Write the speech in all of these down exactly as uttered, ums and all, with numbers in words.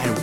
And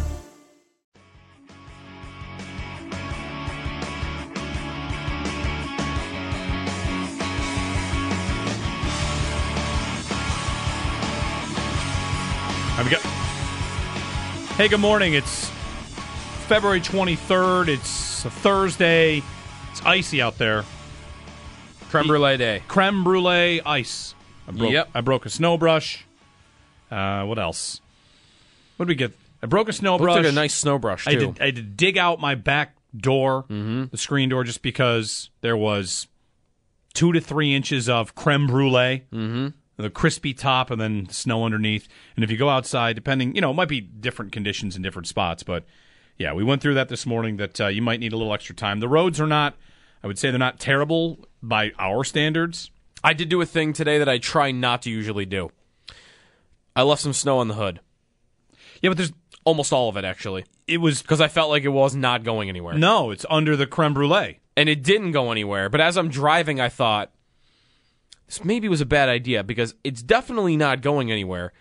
Here we go. Hey, good morning. It's February twenty-third, it's a Thursday. It's icy out there. Creme brulee day. Creme brulee ice. I broke, yep. I broke a snow brush. Uh, what else? What did we get? I broke a snow Looked brush. Like a nice snow brush, too. I did, I did dig out my back door, mm-hmm. the screen door, just because there was two to three inches of creme brulee. Mm-hmm. The crispy top and then snow underneath. And if you go outside, depending, you know, it might be different conditions in different spots, but... Yeah, we went through that this morning, that uh, you might need a little extra time. The roads are not, I would say they're not terrible by our standards. I did do a thing today that I try not to usually do. I left some snow on the hood. Yeah, but there's... Almost all of it, actually. It was... Because I felt like it was not going anywhere. No, it's under the creme brulee. And it didn't go anywhere. But as I'm driving, I thought, this maybe was a bad idea, because it's definitely not going anywhere.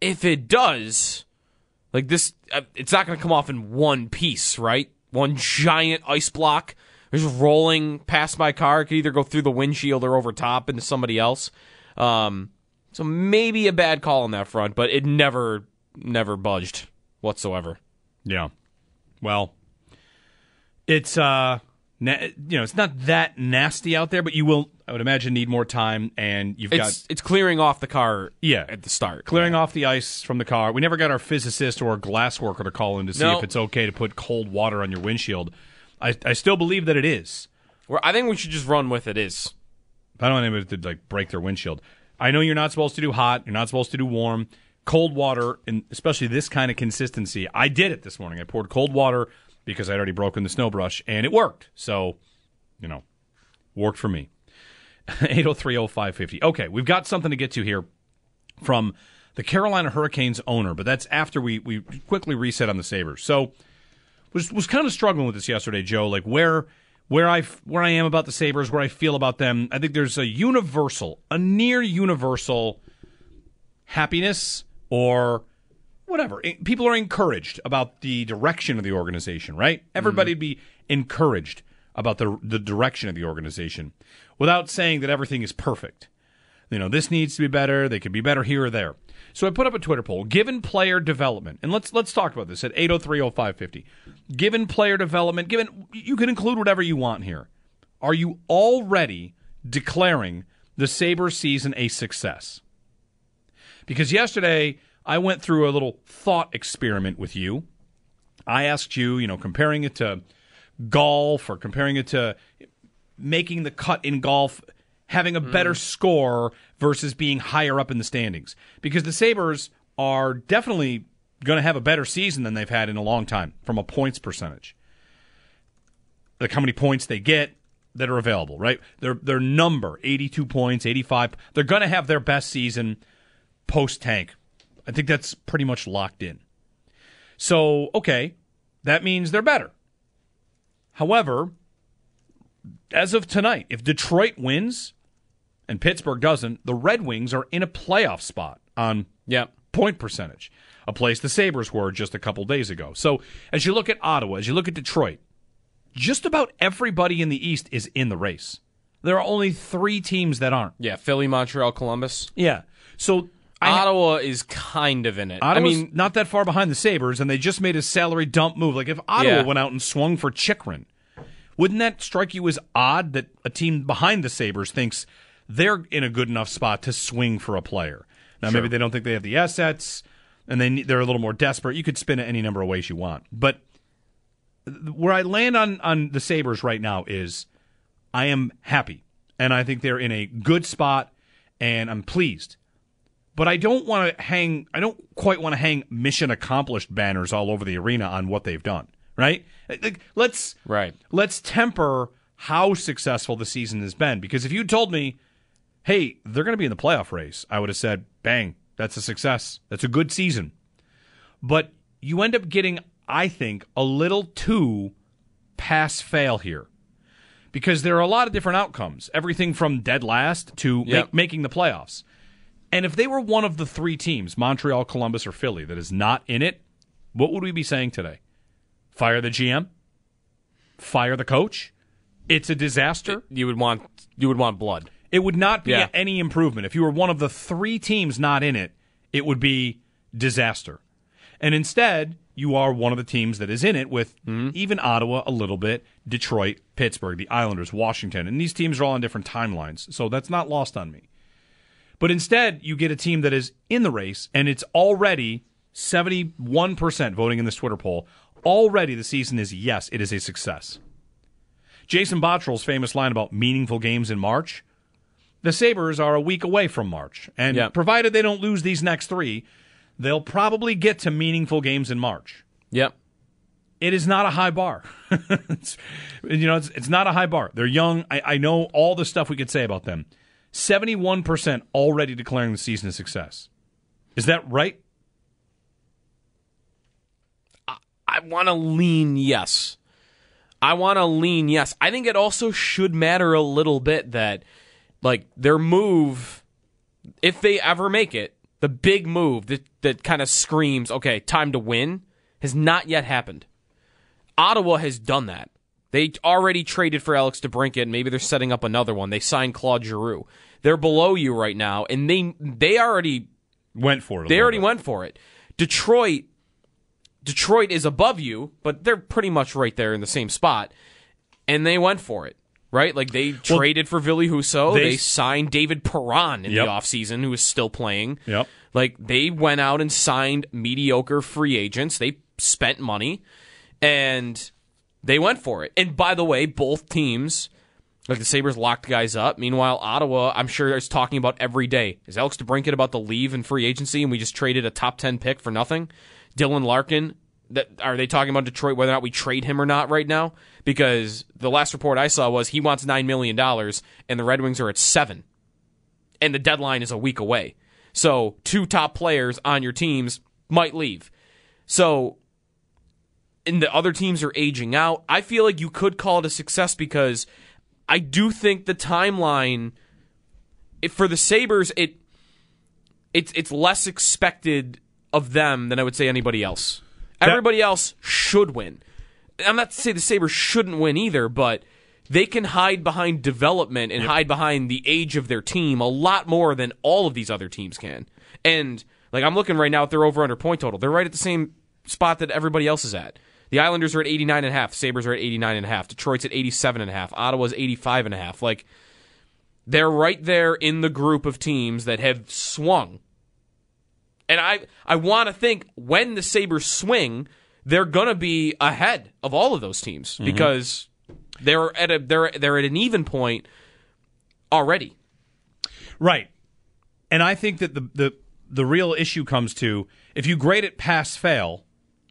If it does... Like this, it's not going to come off in one piece, right? One giant ice block is rolling past my car. It could either go through the windshield or over top into somebody else. Um, so maybe a bad call on that front, but it never, never budged whatsoever. Yeah. Well, it's uh, na- you know, it's not that nasty out there, but you will, I would imagine, need more time, and you've it's, got... It's clearing off the car yeah, at the start. Clearing yeah. off the ice from the car. We never got our physicist or our glass worker to call in to see no. if it's okay to put cold water on your windshield. I, I still believe that it is. Well, I think we should just run with it is. I don't want anybody to like break their windshield. I know you're not supposed to do hot. You're not supposed to do warm. Cold water, and especially this kind of consistency. I did it this morning. I poured cold water because I'd already broken the snow brush, and it worked. So, you know, worked for me. eight oh three oh five fifty. Okay, we've got something to get to here from the Carolina Hurricanes owner, but that's after we, we quickly reset on the Sabres. So was was kind of struggling with this yesterday, Joe, like where where I where I am about the Sabres, where I feel about them. I think there's a universal, a near universal happiness or whatever. People are encouraged about the direction of the organization, right? Everybody'd mm-hmm. be encouraged about the the direction of the organization, without saying that everything is perfect. You know, this needs to be better. They could be better here or there. So I put up a Twitter poll, given player development. And let's let's talk about this at eight oh three oh five fifty. Given player development, given you can include whatever you want here. Are you already declaring the Sabres season a success? Because yesterday I went through a little thought experiment with you. I asked you, you know, comparing it to golf or comparing it to making the cut in golf, having a better mm. score versus being higher up in the standings. Because the Sabres are definitely going to have a better season than they've had in a long time from a points percentage. Like how many points they get that are available, right? Their their number, eighty-two points, eighty-five. They're going to have their best season post-tank. I think that's pretty much locked in. So, okay, that means they're better. However, as of tonight, if Detroit wins and Pittsburgh doesn't, the Red Wings are in a playoff spot on yep. point percentage, a place the Sabres were just a couple days ago. So as you look at Ottawa, as you look at Detroit, just about everybody in the East is in the race. There are only three teams that aren't. Yeah, Philly, Montreal, Columbus. Yeah. So I, Ottawa is kind of in it. Ottawa's I mean, not that far behind the Sabres, and they just made a salary dump move. Like, if Ottawa yeah. went out and swung for Chychrun, wouldn't that strike you as odd that a team behind the Sabres thinks they're in a good enough spot to swing for a player? Now, sure. maybe they don't think they have the assets, and they, they're a little more desperate. You could spin it any number of ways you want. But where I land on, on the Sabres right now is I am happy, and I think they're in a good spot, and I'm pleased. But I don't want to hang. I don't quite want to hang mission accomplished banners all over the arena on what they've done. Right? Like, let's right. Let's temper how successful the season has been. Because if you told me, "Hey, they're going to be in the playoff race," I would have said, "Bang, that's a success. That's a good season." But you end up getting, I think, a little too pass-fail here, because there are a lot of different outcomes. Everything from dead last to yep. make, making the playoffs. And if they were one of the three teams, Montreal, Columbus, or Philly, that is not in it, what would we be saying today? Fire the G M? Fire the coach? It's a disaster? It, you would want you would want blood. It would not be yeah. any improvement. If you were one of the three teams not in it, it would be disaster. And instead, you are one of the teams that is in it with mm-hmm. even Ottawa a little bit, Detroit, Pittsburgh, the Islanders, Washington. And these teams are all on different timelines, so that's not lost on me. But instead, you get a team that is in the race, and it's already seventy-one percent voting in this Twitter poll. Already the season is, yes, it is a success. Jason Bottrell's famous line about meaningful games in March, the Sabres are a week away from March. And yep. provided they don't lose these next three, they'll probably get to meaningful games in March. Yep. It is not a high bar. it's, you know, it's, it's not a high bar. They're young. I, I know all the stuff we could say about them. seventy-one percent already declaring the season a success. Is that right? I, I want to lean yes. I want to lean yes. I think it also should matter a little bit that, like, their move, if they ever make it, the big move that, that kind of screams, okay, time to win, has not yet happened. Ottawa has done that. They already traded for Alex DeBrincat, and maybe they're setting up another one. They signed Claude Giroux. They're below you right now, and they they already went for it. They already bit. went for it. Detroit, Detroit is above you, but they're pretty much right there in the same spot, and they went for it, right? Like, they well, traded for Ville Husso. They, they signed David Perron in yep. the offseason, who is still playing. Yep. Like, they went out and signed mediocre free agents. They spent money, and they went for it. And by the way, both teams, like the Sabres locked guys up. Meanwhile, Ottawa, I'm sure, is talking about every day. Is Alex DeBrincat about to leave in free agency and we just traded a top ten pick for nothing? Dylan Larkin, that, are they talking about Detroit, whether or not we trade him or not right now? Because the last report I saw was he wants nine million dollars and the Red Wings are at seven. And the deadline is a week away. So two top players on your teams might leave. So, and the other teams are aging out. I feel like you could call it a success because I do think the timeline, if for the Sabres, it it's it's less expected of them than I would say anybody else. That, Everybody else should win. I'm not to say the Sabres shouldn't win either, but they can hide behind development and yep. hide behind the age of their team a lot more than all of these other teams can. And like I'm looking right now at their over-under point total. They're right at the same spot that everybody else is at. The Islanders are at eighty-nine and a half. Sabres are at eighty-nine and a half. Detroit's at eighty-seven and a half. Ottawa's eighty-five and a half. Like, they're right there in the group of teams that have swung. And I I want to think when the Sabres swing, they're going to be ahead of all of those teams mm-hmm. because they're at a they're they're at an even point already. Right. And I think that the the the real issue comes to if you grade it pass fail,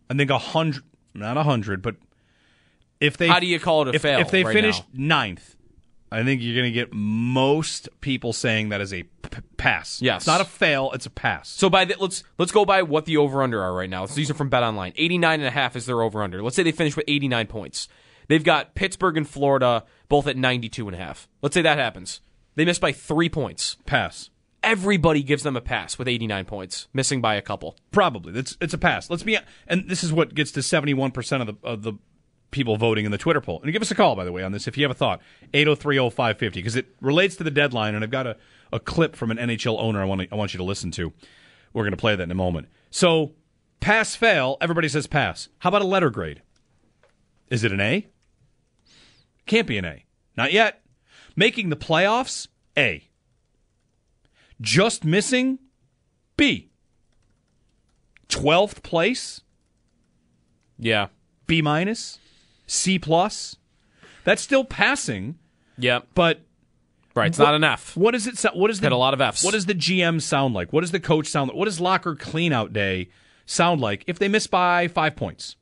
I think a hundred, not a hundred, but if they how do you call it a if, fail? If they right finish now? ninth, I think you're going to get most people saying that is a p- pass. Yes, it's not a fail; it's a pass. So by the, let's let's go by what the over under are right now. So these are from BetOnline. eighty-nine and a half is their over under. Let's say they finish with eighty-nine points. They've got Pittsburgh and Florida both at ninety-two and a half. Let's say that happens. They miss by three points. Pass. Everybody gives them a pass with eighty-nine points, missing by a couple. Probably. It's, it's a pass. Let's be, and this is what gets to seventy-one percent of the of the people voting in the Twitter poll. And give us a call, by the way, on this if you have a thought. eight oh three oh five fifty, because it relates to the deadline, and I've got a, a clip from an N H L owner I want to, I want you to listen to. We're going to play that in a moment. So pass, fail, everybody says pass. How about a letter grade? Is it an A? Can't be an A. Not yet. Making the playoffs, A. Just missing, B. twelfth place? Yeah. B minus? C plus? That's still passing. Yeah. But... Right, it's what, not enough. What does it sound? What is the, a lot of Fs. What does the G M sound like? What does the coach sound like? What does locker cleanout day sound like if they miss by five points?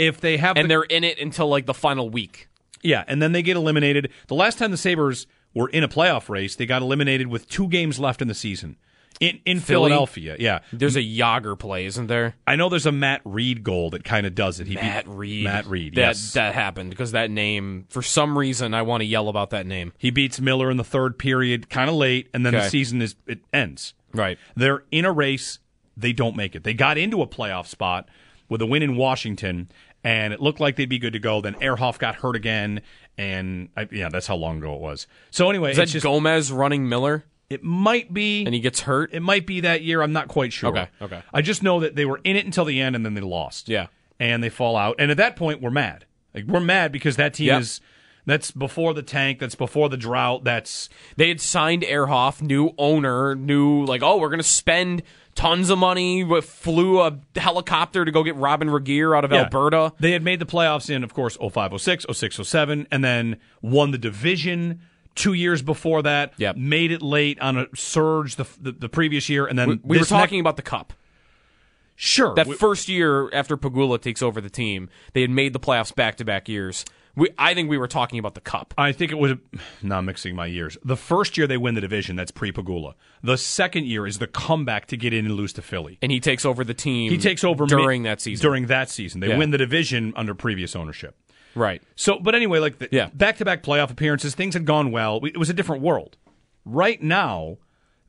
If they have, and the, they're in it until like the final week. Yeah, and then they get eliminated. The last time the Sabres were in a playoff race, they got eliminated with two games left in the season in in Philly? Philadelphia. Yeah, there's a Yager play, isn't there? I know there's a Matt Read goal that kind of does it. He Matt beat, Read. Matt Read. That yes. that happened because that name. For some reason, I want to yell about that name. He beats Miller in the third period, kind of late, and then okay. the season is it ends. Right. They're in a race. They don't make it. They got into a playoff spot with a win in Washington. And it looked like they'd be good to go. Then Ehrhoff got hurt again, and I, yeah, that's how long ago it was. So anyway, is that it's just, Gomez running Miller? It might be, and he gets hurt. It might be that year. I'm not quite sure. Okay, okay. I just know that they were in it until the end, and then they lost. Yeah, and they fall out. And at that point, we're mad. Like we're mad because that team yep. is. That's before the tank. That's before the drought. That's they had signed Ehrhoff, new owner, new like oh, we're gonna spend. Tons of money, flew a helicopter to go get Robin Regeer out of yeah. Alberta. They had made the playoffs in, of course, oh five, oh six, oh six, oh seven, and then won the division two years before that, yep. made it late on a surge the the, the previous year, and then We, we were talking next- about the Cup. Sure. That we- first year after Pagula takes over the team, they had made the playoffs back-to-back years. We, I think we were talking about the Cup. I think it was... Now I'm mixing my years. The first year they win the division, that's pre-Pagula. The second year is the comeback to get in and lose to Philly. And he takes over the team he takes over during mi- that season. During that season. They yeah. win the division under previous ownership. Right. So, but anyway, like the yeah. back-to-back playoff appearances, things had gone well. It was a different world. Right now,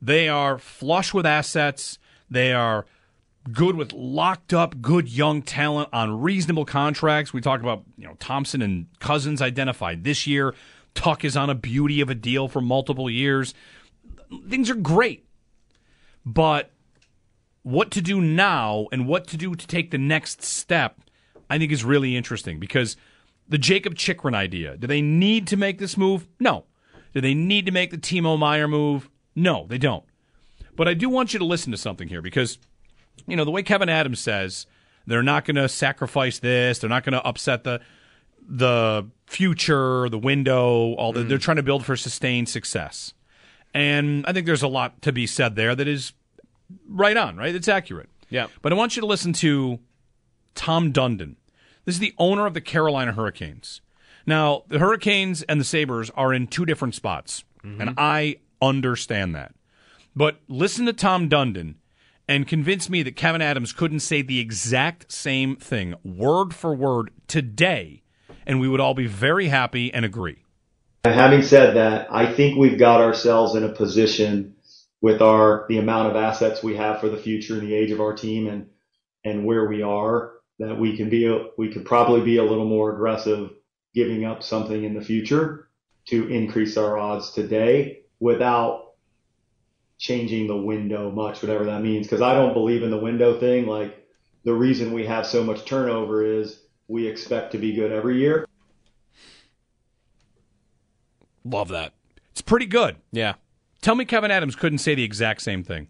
they are flush with assets. They are... good with locked up, good young talent on reasonable contracts. We talked about, you know, Thompson and Cousins identified this year. Tuck is on a beauty of a deal for multiple years. Things are great. But what to do now and what to do to take the next step, I think is really interesting because the Jacob Chychrun idea, do they need to make this move? No. Do they need to make the Timo Meier move? No, they don't. But I do want you to listen to something here because... You know, the way Kevyn Adams says, they're not going to sacrifice this, they're not going to upset the the future, the window, all that. Mm. They're trying to build for sustained success. And I think there's a lot to be said there that is right on, right? It's accurate. Yeah. But I want you to listen to Tom Dundon. This is the owner of the Carolina Hurricanes. Now, the Hurricanes and the Sabres are in two different spots, mm-hmm. and I understand that. But listen to Tom Dundon. And convinced me that Kevyn Adams couldn't say the exact same thing, word for word, today, and we would all be very happy and agree. Having said that, I think we've got ourselves in a position with our the amount of assets we have for the future and the age of our team and and where we are that we can be we could probably be a little more aggressive, giving up something in the future to increase our odds today without. Changing the window much, whatever that means, because I don't believe in the window thing. Like, the reason we have so much turnover is we expect to be good every year. Love that. It's pretty good. Yeah. Tell me Kevyn Adams couldn't say the exact same thing.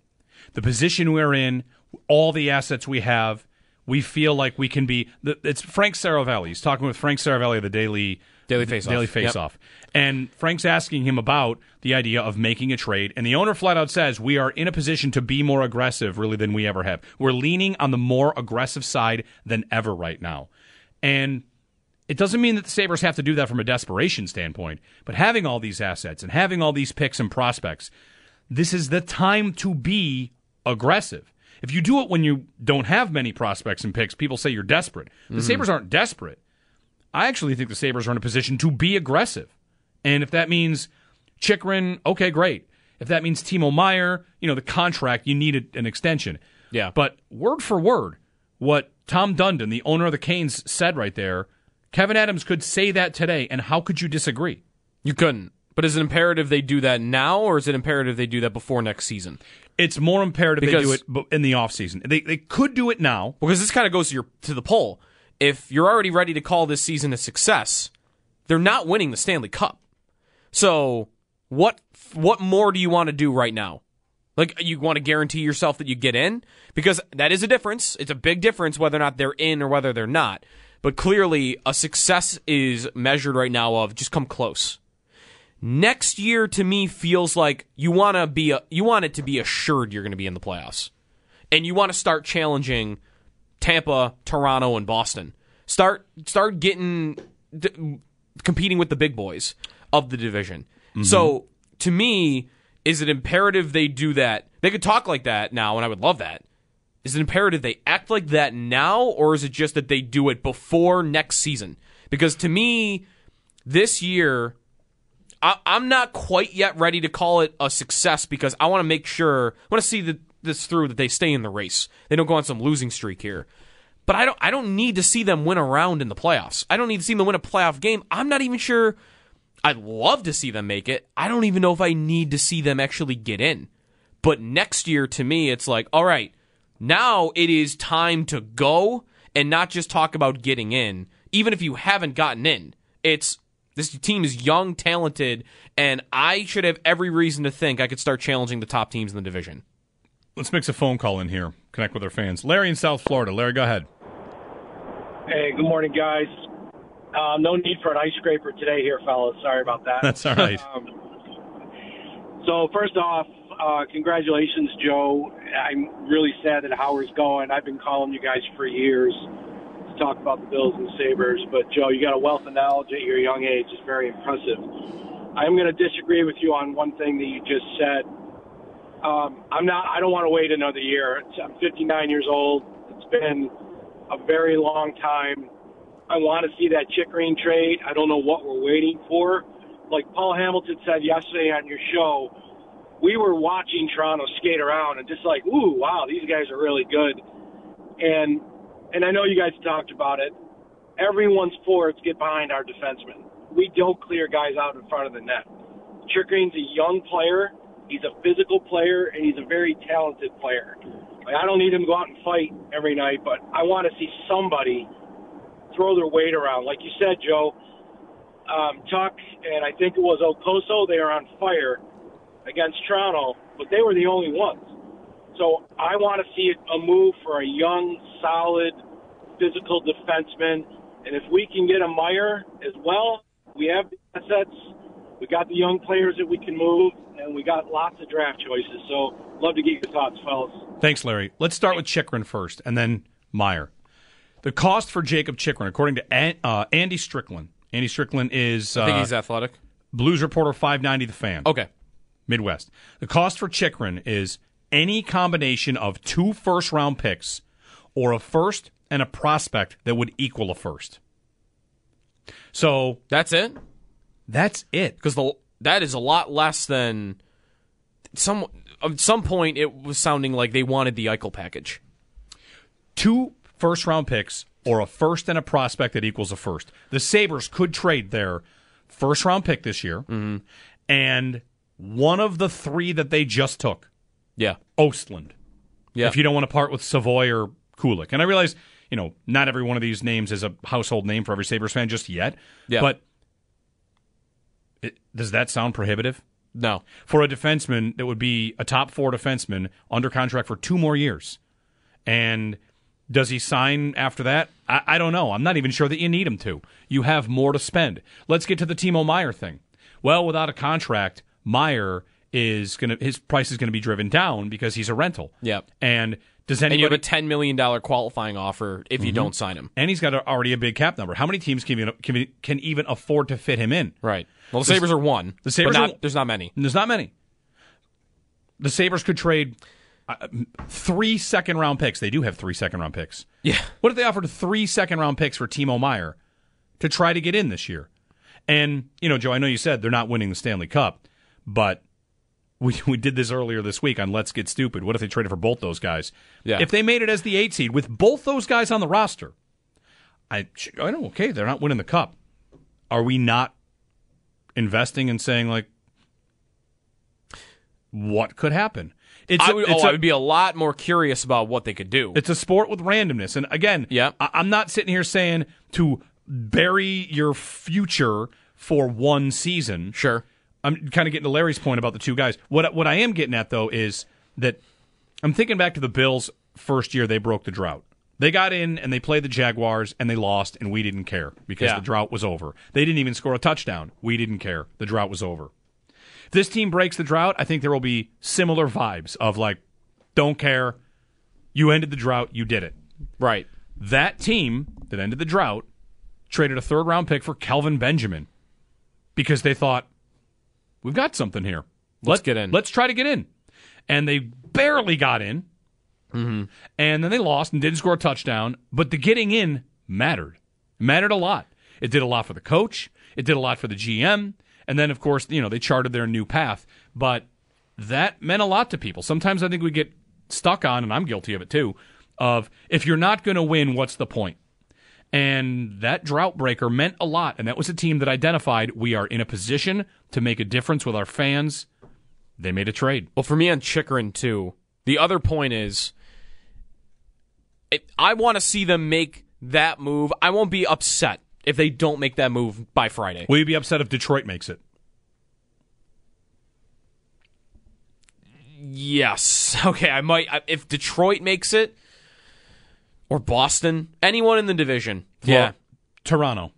The position we're in, all the assets we have, we feel like we can be... It's Frank Cervelli. He's talking with Frank Cervelli of the Daily... Daily Face-Off. Daily Face-Off. Yep. And Frank's asking him about the idea of making a trade, and the owner flat out says, we are in a position to be more aggressive, really, than we ever have. We're leaning on the more aggressive side than ever right now. And it doesn't mean that the Sabres have to do that from a desperation standpoint, but having all these assets and having all these picks and prospects, this is the time to be aggressive. If you do it when you don't have many prospects and picks, people say you're desperate. The mm-hmm. Sabres aren't desperate. I actually think the Sabres are in a position to be aggressive. And if that means Chychrun, okay, great. If that means Timo Meier, you know, the contract, you need a, an extension. Yeah. But word for word, what Tom Dundon, the owner of the Canes, said right there, Kevyn Adams could say that today, and how could you disagree? You couldn't. But is it imperative they do that now, or is it imperative they do that before next season? It's more imperative because they do it in the offseason. They they could do it now. Because this kind of goes to your to the poll. If you're already ready to call this season a success, they're not winning the Stanley Cup. So what what more do you want to do right now? Like, you want to guarantee yourself that you get in? Because that is a difference. It's a big difference whether or not they're in or whether they're not. But clearly, a success is measured right now of just come close. Next year, to me, feels like you want to be a, you want it to be assured you're going to be in the playoffs, and you want to start challenging Tampa, Toronto, and Boston. Start start getting d- competing with the big boys of the division. Mm-hmm. So, to me, is it imperative they do that? They could talk like that now, and I would love that. Is it imperative they act like that now, or is it just that they do it before next season? Because to me, this year, I'm not quite yet ready to call it a success because I want to make sure, I want to see the, this through, that they stay in the race. They don't go on some losing streak here. But I don't I don't need to see them win a round in the playoffs. I don't need to see them win a playoff game. I'm not even sure. I'd love to see them make it. I don't even know if I need to see them actually get in. But next year, to me, it's like, all right, now it is time to go and not just talk about getting in. Even if you haven't gotten in, it's, this team is young, talented, and I should have every reason to think I could start challenging the top teams in the division. Let's mix a phone call in here, connect with our fans. Larry in South Florida. Larry, go ahead. Hey, good morning, guys. Um, no need for an ice scraper today here, fellas. Sorry about that. That's all right. Um, so, first off, uh, congratulations, Joe. I'm really sad that Howard's going. I've been calling you guys for years. Talk about the Bills and Sabres, but Joe, you got a wealth of knowledge at your young age. It's very impressive. I'm going to disagree with you on one thing that you just said. Um, I'm not, I don't want to wait another year. It's, I'm fifty-nine years old. It's been a very long time. I want to see that Chychrun trade. I don't know what we're waiting for. Like Paul Hamilton said yesterday on your show, we were watching Toronto skate around and just like, ooh, wow, these guys are really good. And And I know you guys talked about it. Everyone's forwards get behind our defensemen. We don't clear guys out in front of the net. Chychrun's a young player. He's a physical player, and he's a very talented player. Like, I don't need him to go out and fight every night, but I want to see somebody throw their weight around. Like you said, Joe, um, Tuck, and I think it was Okoso, they are on fire against Toronto, but they were the only ones. So I want to see a move for a young, solid, physical defenseman. And if we can get a Meier as well, we have the assets, we got the young players that we can move, and we got lots of draft choices. So love to get your thoughts, fellas. Thanks, Larry. Let's start with Chychrun first and then Meier. The cost for Jacob Chychrun, according to An- uh, Andy Strickland. Andy Strickland is... Uh, I think he's athletic. Blues reporter, five ninety The Fan. Okay. Midwest. The cost for Chychrun is... any combination of two first-round picks or a first and a prospect that would equal a first. So that's it? That's it. Because that is a lot less than... some. At some point, it was sounding like they wanted the Eichel package. Two first-round picks or a first and a prospect that equals a first. The Sabres could trade their first-round pick this year, mm-hmm. and one of the three that they just took. Yeah. Östlund. Yeah. If you don't want to part with Savoy or Kulik. And I realize, you know, not every one of these names is a household name for every Sabres fan just yet. Yeah. But it, does that sound prohibitive? No. For a defenseman that would be a top four defenseman under contract for two more years. And does he sign after that? I, I don't know. I'm not even sure that you need him to. You have more to spend. Let's get to the Timo Meier thing. Well, without a contract, Meier... is gonna his price is gonna be driven down because he's a rental. Yep. And does anybody? And you have a ten million dollar qualifying offer if mm-hmm. you don't sign him. And he's got a, already a big cap number. How many teams can even can, can even afford to fit him in? Right. Well, the Sabres are one. The Sabres not, are, there's not many. There's not many. The Sabres could trade uh, three second round picks. They do have three second round picks. Yeah. What if they offered three second round picks for Timo Meier to try to get in this year? And you know, Joe, I know you said they're not winning the Stanley Cup, but We we did this earlier this week on Let's Get Stupid. What if they traded for both those guys? Yeah. If they made it as the eight seed with both those guys on the roster, I I know, okay, they're not winning the cup. Are we not investing and saying, like, what could happen. It's I would, a, it's oh, a, I would be a lot more curious about what they could do. It's a sport with randomness. And again, yeah. I, I'm not sitting here saying to bury your future for one season. Sure. I'm kind of getting to Larry's point about the two guys. What what I am getting at, though, is that I'm thinking back to the Bills' first year they broke the drought. They got in and they played the Jaguars and they lost and we didn't care because yeah. the drought was over. They didn't even score a touchdown. We didn't care. The drought was over. If this team breaks the drought, I think there will be similar vibes of like, don't care. You ended the drought. You did it. Right. That team that ended the drought traded a third round pick for Kelvin Benjamin because they thought, we've got something here. Let's Let, get in. Let's try to get in. And they barely got in. Mm-hmm. And then they lost and didn't score a touchdown. But the getting in mattered. It mattered a lot. It did a lot for the coach. It did a lot for the G M. And then, of course, you know, they charted their new path. But that meant a lot to people. Sometimes I think we get stuck on, and I'm guilty of it too, of if you're not going to win, what's the point? And that drought breaker meant a lot. And that was a team that identified we are in a position to make a difference with our fans. They made a trade. Well, for me on Chychrun, too, the other point is it, I want to see them make that move. I won't be upset if they don't make that move by Friday. Will you be upset if Detroit makes it? Yes. Okay, I might. If Detroit makes it, or Boston, anyone in the division. Well, yeah. Toronto.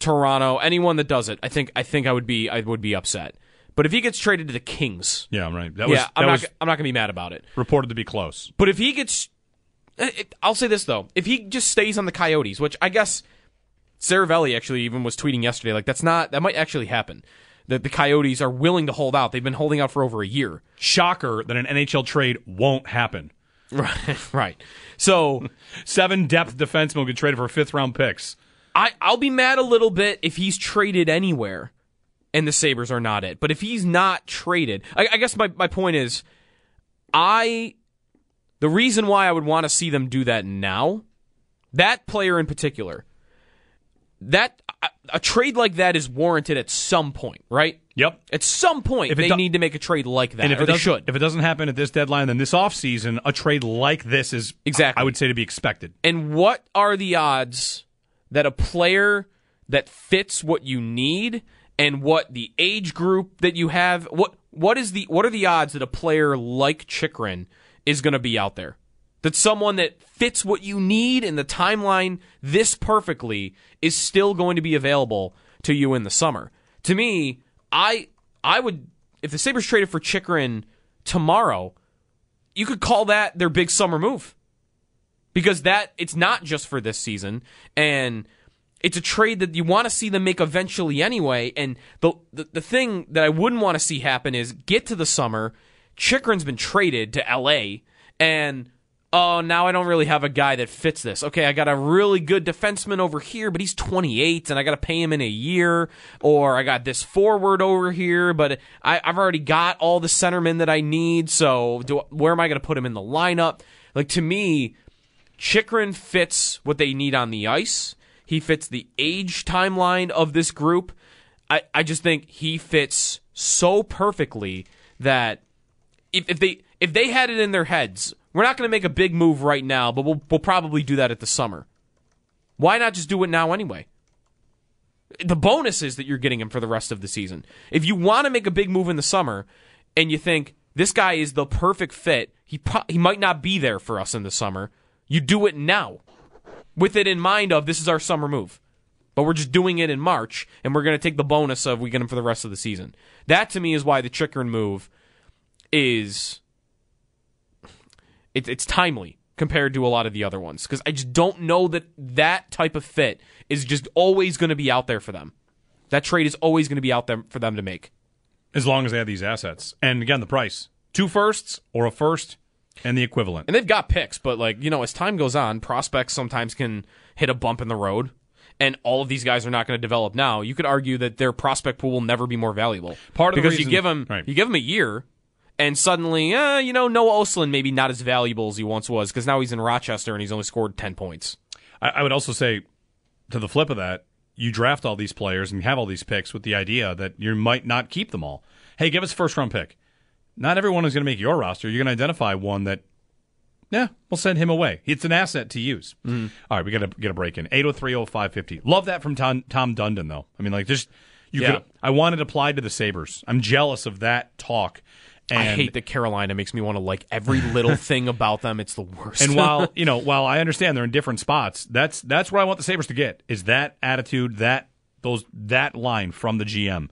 Toronto, anyone that does it. I think I think I would be I would be upset. But if he gets traded to the Kings, yeah, right. That was, yeah, I'm that not. Was I'm not gonna be mad about it. Reported to be close. But if he gets, it, I'll say this though: if he just stays on the Coyotes, which I guess Cervelli actually even was tweeting yesterday, like that's not that might actually happen. That the Coyotes are willing to hold out. They've been holding out for over a year. Shocker that an N H L trade won't happen. Right, right. So seven depth defensemen will get traded for fifth round picks. I I'll be mad a little bit if he's traded anywhere. And the Sabres are not it. But if he's not traded, I, I guess my, my point is, I the reason why I would want to see them do that now, that player in particular, that a, a trade like that is warranted at some point, right? Yep. At some point, they do- need to make a trade like that, and if or it they should. If it doesn't happen at this deadline, then this offseason, a trade like this is, exactly. I would say, to be expected. And what are the odds that a player that fits what you need and what the age group that you have, what what is the what are the odds that a player like Chychrun is going to be out there? That someone that fits what you need in the timeline this perfectly is still going to be available to you in the summer. To me, I I would, if the Sabres traded for Chychrun tomorrow, you could call that their big summer move. Because that it's not just for this season, and it's a trade that you want to see them make eventually anyway, and the, the the thing that I wouldn't want to see happen is get to the summer, Chychrun's been traded to L A, and oh, now I don't really have a guy that fits this. Okay, I got a really good defenseman over here, but he's twenty-eight, and I got to pay him in a year, or I got this forward over here, but I, I've already got all the centermen that I need, so do, where am I going to put him in the lineup? Like, to me, Chychrun fits what they need on the ice. He fits the age timeline of this group. I, I just think he fits so perfectly that if, if they if they had it in their heads, we're not going to make a big move right now, but we'll we'll probably do that at the summer. Why not just do it now anyway? The bonus is that you're getting him for the rest of the season. If you want to make a big move in the summer and you think this guy is the perfect fit, he pro- he might not be there for us in the summer, you do it now. With it in mind of, this is our summer move. But we're just doing it in March, and we're going to take the bonus of we get him for the rest of the season. That, to me, is why the Chychrun move is it, it's timely compared to a lot of the other ones. Because I just don't know that that type of fit is just always going to be out there for them. That trade is always going to be out there for them to make. As long as they have these assets. And, again, the price. Two firsts or a first and the equivalent. And they've got picks, but, like, you know, as time goes on, prospects sometimes can hit a bump in the road, and all of these guys are not going to develop now. You could argue that their prospect pool will never be more valuable. Part of because the reason, you give them right. you give them a year, and suddenly, uh, you know, Noah Östlund maybe not as valuable as he once was, because now he's in Rochester and he's only scored ten points. I, I would also say, to the flip of that, you draft all these players and have all these picks with the idea that you might not keep them all. Hey, give us a first-round pick. not everyone is going to make your roster. You're going to identify one that, yeah, we'll send him away. It's an asset to use. Mm. All right, we got to get a break in. eight oh three oh five fifty. Love that from Tom, Tom Dundon, though. I mean, like, just, you yeah. could, I want it applied to the Sabres. I'm jealous of that talk. And I hate that Carolina. It makes me want to like every little thing about them. It's the worst. And while you know, while I understand they're in different spots, that's that's where I want the Sabres to get is that attitude, that those that line from the G M.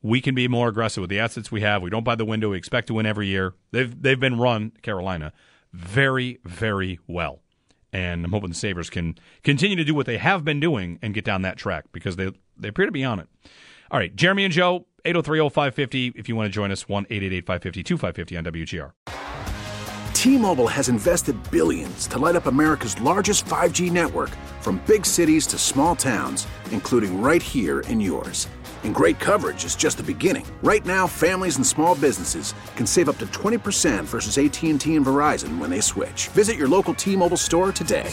We can be more aggressive with the assets we have. We don't buy the window. We expect to win every year. They've they've been run, Carolina, very very well, and I'm hoping the Sabres can continue to do what they have been doing and get down that track because they they appear to be on it. All right, Jeremy and Joe. eight oh three oh five fifty. If you want to join us, one eight eight eight five five zero two five five zero on W G R. T-Mobile has invested billions to light up America's largest five G network from big cities to small towns, including right here in yours. And great coverage is just the beginning. Right now, families and small businesses can save up to twenty percent versus A T and T and Verizon when they switch. Visit your local T-Mobile store today.